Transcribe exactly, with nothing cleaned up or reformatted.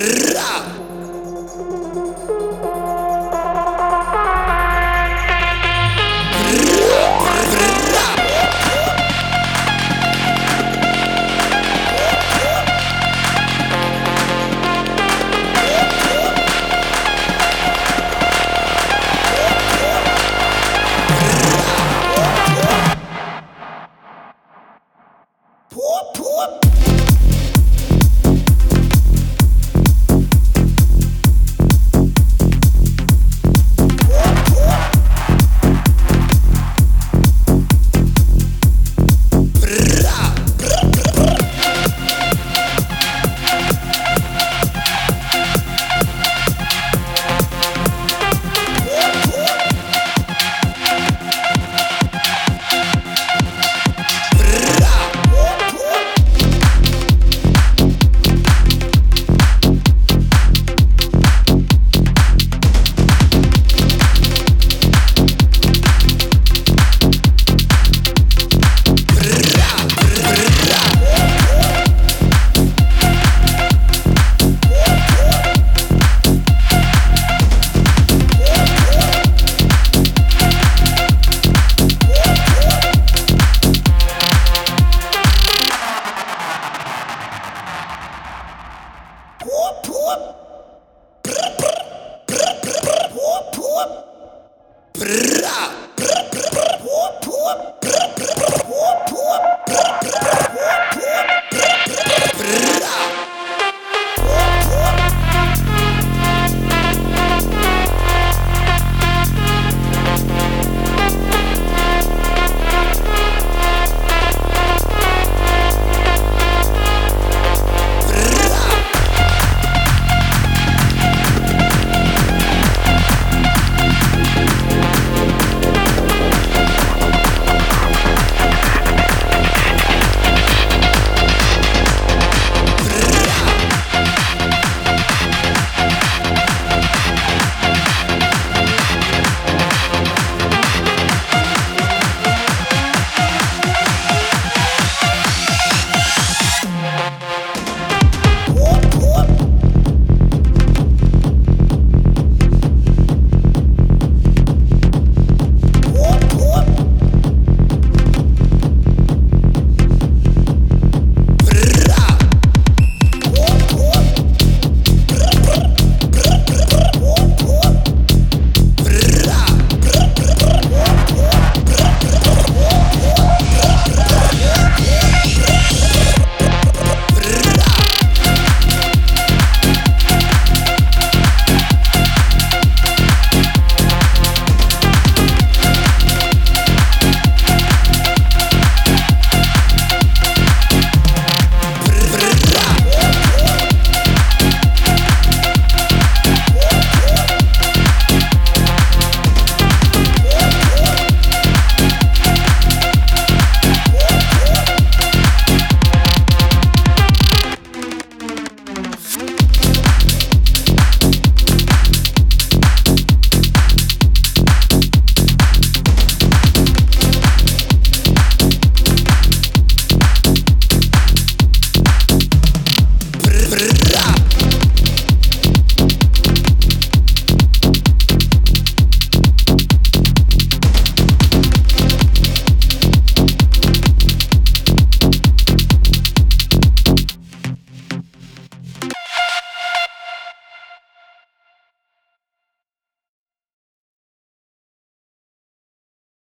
Rá!